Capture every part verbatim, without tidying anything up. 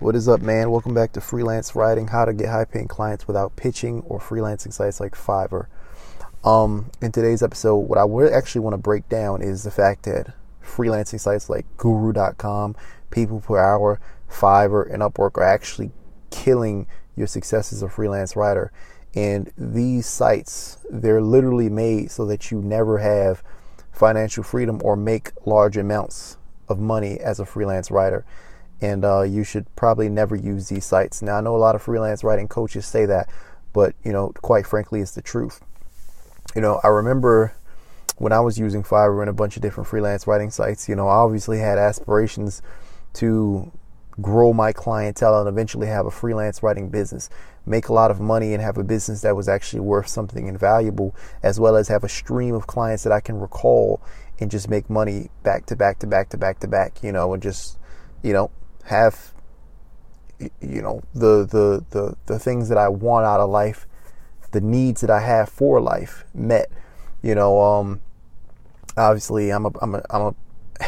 What is up, man? Welcome back to Freelance Writing, how to get high-paying clients without pitching or freelancing sites like Fiverr. Um, in today's episode, what I actually want to break down is the fact that freelancing sites like Guru dot com, PeoplePerHour, Fiverr, and Upwork are actually killing your success as a freelance writer. And these sites, they're literally made so that you never have financial freedom or make large amounts of money as a freelance writer. And uh, you should probably never use these sites. Now, I know a lot of freelance writing coaches say that, but, you know, quite frankly, it's the truth. You know, I remember when I was using Fiverr and a bunch of different freelance writing sites, you know, I obviously had aspirations to grow my clientele and eventually have a freelance writing business, make a lot of money and have a business that was actually worth something and valuable, as well as have a stream of clients that I can recall and just make money back to back to back to back to back, you know, and just, you know, have, you know, the, the, the, the things that I want out of life, the needs that I have for life met. You know, um, obviously I'm a, I'm a, I'm a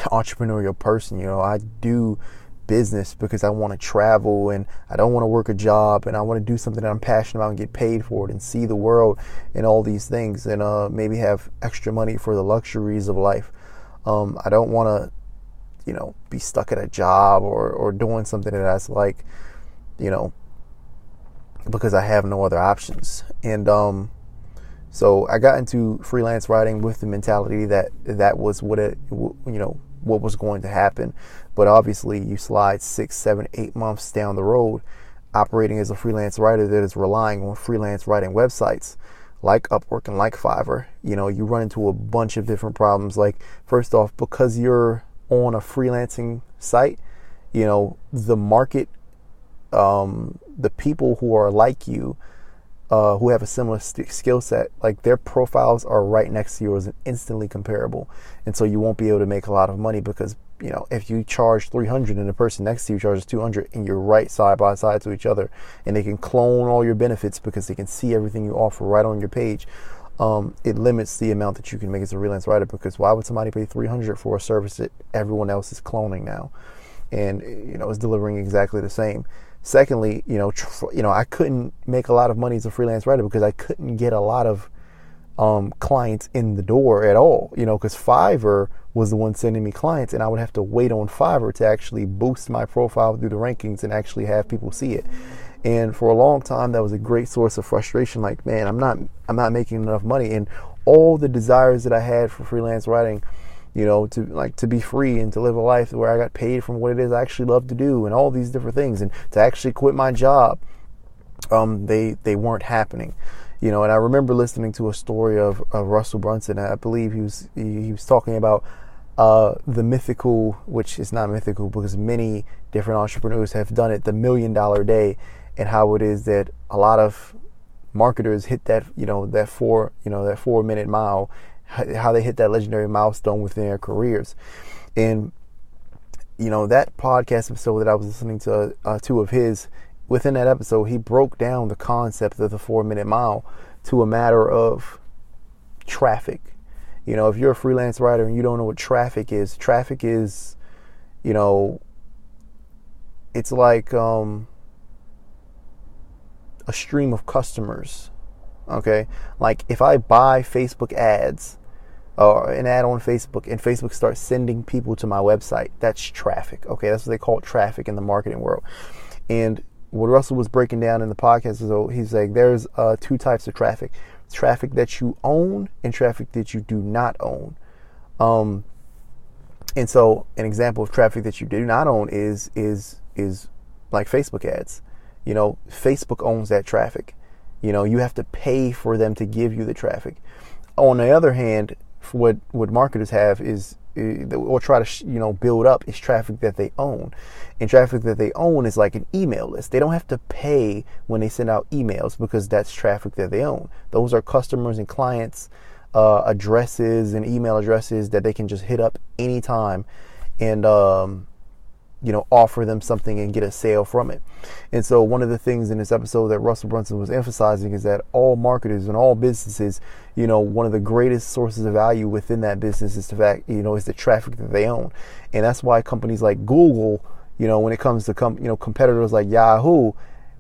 entrepreneurial person. You know, I do business because I want to travel and I don't want to work a job and I want to do something that I'm passionate about and get paid for it and see the world and all these things and, uh, maybe have extra money for the luxuries of life. Um, I don't want to, you know, be stuck at a job or, or doing something that that's like, you know, because I have no other options. And, um, So I got into freelance writing with the mentality that that was what it, you know, what was going to happen. But obviously you slide six, seven, eight months down the road operating as a freelance writer that is relying on freelance writing websites like Upwork and like Fiverr. You know, you run into a bunch of different problems. Like, first off, because you're on a freelancing site, you know, the market, um, the people who are like you, Uh, who have a similar st- skill set, like their profiles are right next to yours and instantly comparable. And so you won't be able to make a lot of money because, you know, if you charge three hundred dollars and the person next to you charges two hundred dollars and you're right side by side to each other and they can clone all your benefits because they can see everything you offer right on your page, um, it limits the amount that you can make as a freelance writer because why would somebody pay three hundred dollars for a service that everyone else is cloning now? And, you know, it's delivering exactly the same. Secondly, you know, tr- you know, I couldn't make a lot of money as a freelance writer because I couldn't get a lot of um, clients in the door at all, you know, because Fiverr was the one sending me clients and I would have to wait on Fiverr to actually boost my profile through the rankings and actually have people see it. And for a long time, that was a great source of frustration. Like, man, I'm not I'm not making enough money. And all the desires that I had for freelance writing, you know, to like to be free and to live a life where I got paid from what it is I actually love to do and all these different things and to actually quit my job, um, they they weren't happening. You know, and I remember listening to a story of, of Russell Brunson. I believe he was he, he was talking about uh, the mythical, which is not mythical because many different entrepreneurs have done it, the million dollar day, and how it is that a lot of marketers hit that, you know, that four, you know, that four minute mile, how they hit that legendary milestone within their careers. And, you know, that podcast episode that I was listening to, uh, two of his, within that episode, he broke down the concept of the four minute mile to a matter of traffic. You know, if you're a freelance writer and you don't know what traffic is, traffic is, you know, it's like, um, a stream of customers. Okay. Like if I buy Facebook ads, or an ad on Facebook, and Facebook starts sending people to my website, that's traffic. Okay, that's what they call traffic in the marketing world. And what Russell was breaking down in the podcast is, he's like, there's uh, two types of traffic: traffic that you own and traffic that you do not own. Um, and so, an example of traffic that you do not own is is is like Facebook ads. You know, Facebook owns that traffic. You know, you have to pay for them to give you the traffic. On the other hand, for what, what marketers have is, or try to, you know, build up, is traffic that they own. And traffic that they own is like an email list. They don't have to pay when they send out emails because that's traffic that they own. Those are customers and clients, uh, addresses and email addresses that they can just hit up anytime and, um, you know, offer them something and get a sale from it. And so one of the things in this episode that Russell Brunson was emphasizing is that all marketers and all businesses, you know, one of the greatest sources of value within that business is the fact, you know, is the traffic that they own. And that's why companies like Google, you know, when it comes to com- you know, competitors like Yahoo,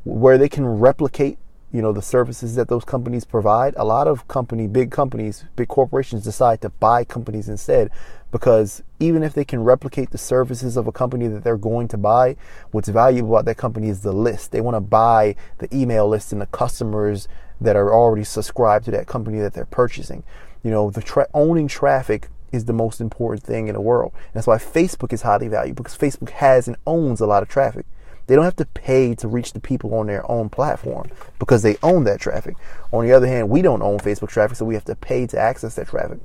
where they can replicate, you know, the services that those companies provide. A lot of company, big companies, big corporations decide to buy companies instead, because even if they can replicate the services of a company that they're going to buy, what's valuable about that company is the list. They want to buy the email list and the customers that are already subscribed to that company that they're purchasing. You know, the tra- owning traffic is the most important thing in the world. And that's why Facebook is highly valued, because Facebook has and owns a lot of traffic. They don't have to pay to reach the people on their own platform because they own that traffic. On the other hand, we don't own Facebook traffic, so we have to pay to access that traffic.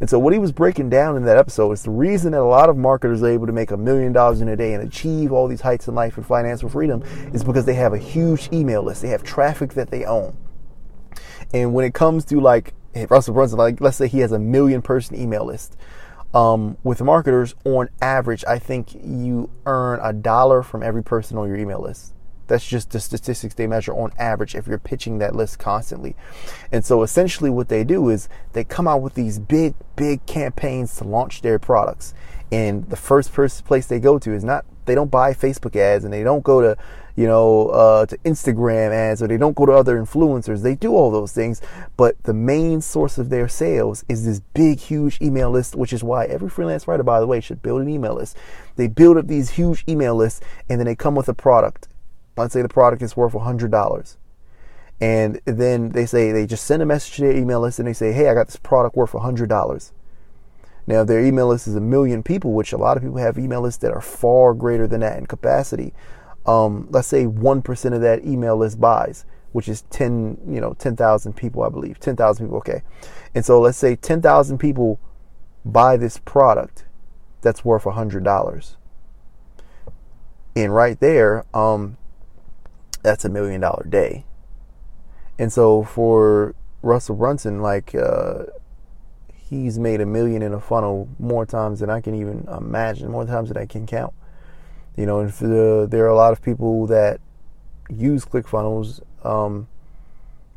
And so what he was breaking down in that episode is the reason that a lot of marketers are able to make a million dollars in a day and achieve all these heights in life and financial freedom is because they have a huge email list. They have traffic that they own. And when it comes to, like, Russell Brunson, like, let's say he has a million person email list. Um, with marketers, on average, I think you earn a dollar from every person on your email list. That's just the statistics they measure on average if you're pitching that list constantly. And so essentially what they do is they come out with these big, big campaigns to launch their products. And the first place they go to is not, they don't buy Facebook ads, and they don't go to, you know, uh, to Instagram ads, or they don't go to other influencers. They do all those things, but the main source of their sales is this big, huge email list, which is why every freelance writer, by the way, should build an email list. They build up these huge email lists, and then they come with a product. Let's say the product is worth one hundred dollars. And then they say, they just send a message to their email list, and they say, hey, I got this product worth one hundred dollars. Now, their email list is a million people, which a lot of people have email lists that are far greater than that in capacity. Um, let's say one percent of that email list buys, which is ten, you know, ten thousand people, I believe, ten thousand people. Okay. And so let's say ten thousand people buy this product that's worth one hundred dollars. And right there, um, that's a million dollar day. And so for Russell Brunson, like, uh, he's made a million in a funnel more times than I can even imagine, more times than I can count. You know, and for the, there are a lot of people that use ClickFunnels um,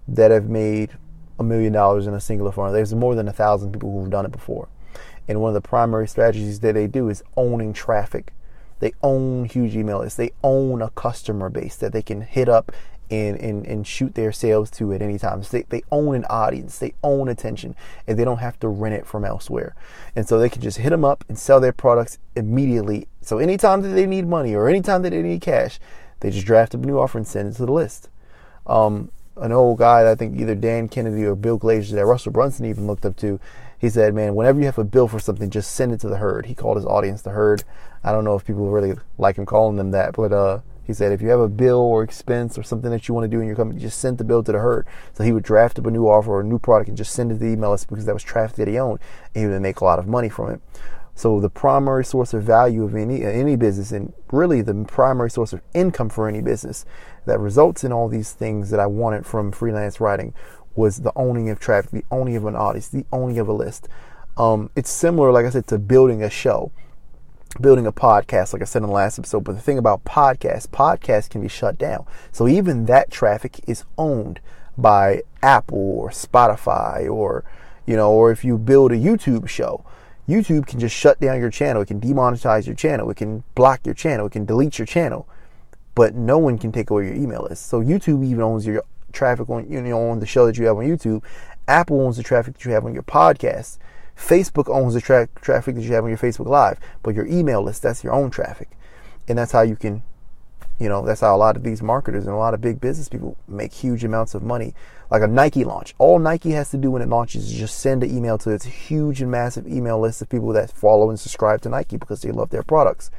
that have made a million dollars in a singular funnel. There's more than a thousand people who've done it before. And one of the primary strategies that they do is owning traffic. They own huge email lists. They own a customer base that they can hit up and, and, and shoot their sales to at any time. So they, they own an audience. They own attention, and they don't have to rent it from elsewhere. And so they can just hit them up and sell their products immediately. So anytime that they need money or anytime that they need cash, they just draft up a new offer and send it to the list. Um, an old guy, I think either Dan Kennedy or Bill Glazer, that Russell Brunson even looked up to, he said, man, whenever you have a bill for something, just send it to the herd. He called his audience the herd. I don't know if people really like him calling them that, but uh, he said, if you have a bill or expense or something that you want to do in your company, just send the bill to the herd. So he would draft up a new offer or a new product and just send it to the email list, because that was traffic that he owned, and he would make a lot of money from it. So the primary source of value of any any business, and really the primary source of income for any business that results in all these things that I wanted from freelance writing, was the owning of traffic, the owning of an audience, the owning of a list. Um, it's similar, like I said, to building a show, building a podcast, like I said in the last episode. But the thing about podcasts, podcasts can be shut down. So even that traffic is owned by Apple or Spotify, or, you know, or if you build a YouTube show, YouTube can just shut down your channel. It can demonetize your channel. It can block your channel. It can delete your channel. But no one can take away your email list. So YouTube even owns your traffic on, you know, on the show that you have on YouTube. Apple owns the traffic that you have on your podcast. Facebook owns the tra- traffic that you have on your Facebook Live. But your email list, that's your own traffic. And that's how you can, you know, that's how a lot of these marketers and a lot of big business people make huge amounts of money. Like a Nike launch. All Nike has to do when it launches is just send an email to its huge and massive email list of people that follow and subscribe to Nike because they love their products.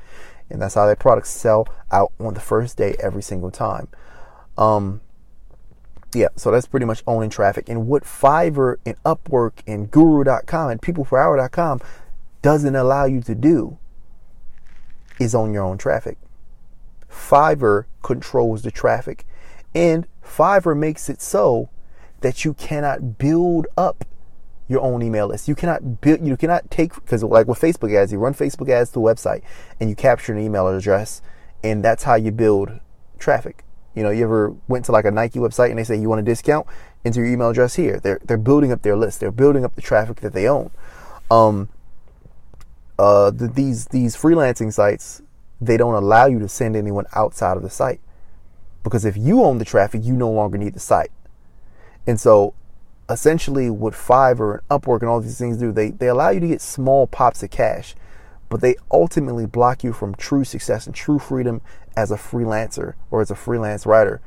And that's how their products sell out on the first day every single time. Um, yeah, so that's pretty much owning traffic. And what Fiverr and Upwork and Guru dot com and People Per Hour dot com doesn't allow you to do is own your own traffic. Fiverr controls the traffic, and Fiverr makes it so that you cannot build up your own email list. You cannot build, you cannot take, because like with Facebook ads, you run Facebook ads to a website and you capture an email address, and that's how you build traffic. You know, you ever went to like a Nike website and they say you want a discount? Enter your email address here. They're they're building up their list. They're building up the traffic that they own. Um, uh, the, these these freelancing sites they don't allow you to send anyone outside of the site. Because if you own the traffic, you no longer need the site. And so essentially what Fiverr and Upwork and all these things do, they, they allow you to get small pops of cash, but they ultimately block you from true success and true freedom as a freelancer or as a freelance writer,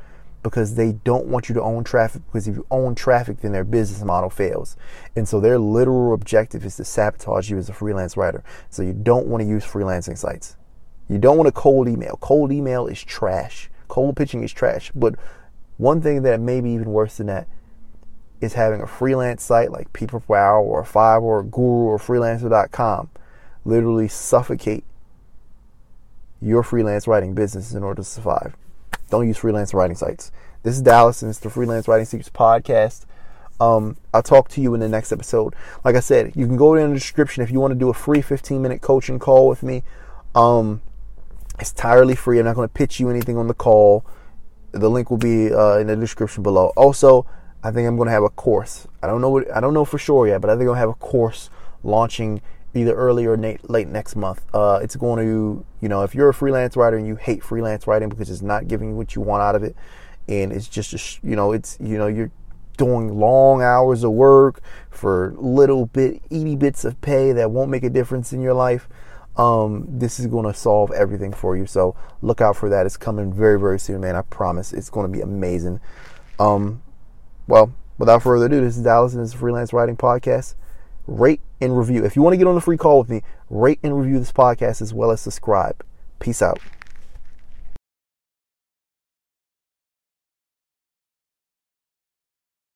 because they don't want you to own traffic, because if you own traffic, then their business model fails. And so their literal objective is to sabotage you as a freelance writer. So you don't want to use freelancing sites. You don't want to cold email. Cold email is trash. Cold pitching is trash. But one thing that may be even worse than that is having a freelance site like PeoplePerHour or Fiverr or Guru or Freelancer dot com literally suffocate your freelance writing business in order to survive. Don't use freelance writing sites. This is Dallas, and it's the Freelance Writing Secrets Podcast. Um, I'll talk to you in the next episode. Like I said, you can go in the description if you want to do a free fifteen minute coaching call with me. Um, It's entirely free. I'm not going to pitch you anything on the call. The link will be uh, in the description below. Also, I think I'm going to have a course. I don't know what, I don't know for sure yet, but I think I'll have a course launching either early or late next month. Uh, it's going to, you know, if you're a freelance writer and you hate freelance writing because it's not giving you what you want out of it, and it's just, you know, it's, you know, you're doing long hours of work for little bit, itty bits of pay that won't make a difference in your life. Um, this is going to solve everything for you. So look out for that. It's coming very, very soon, man. I promise. It's going to be amazing. Um, well, without further ado, this is Dallas, and this is the Freelance Writing Podcast. Rate and review. If you want to get on the free call with me, rate and review this podcast as well as subscribe. Peace out.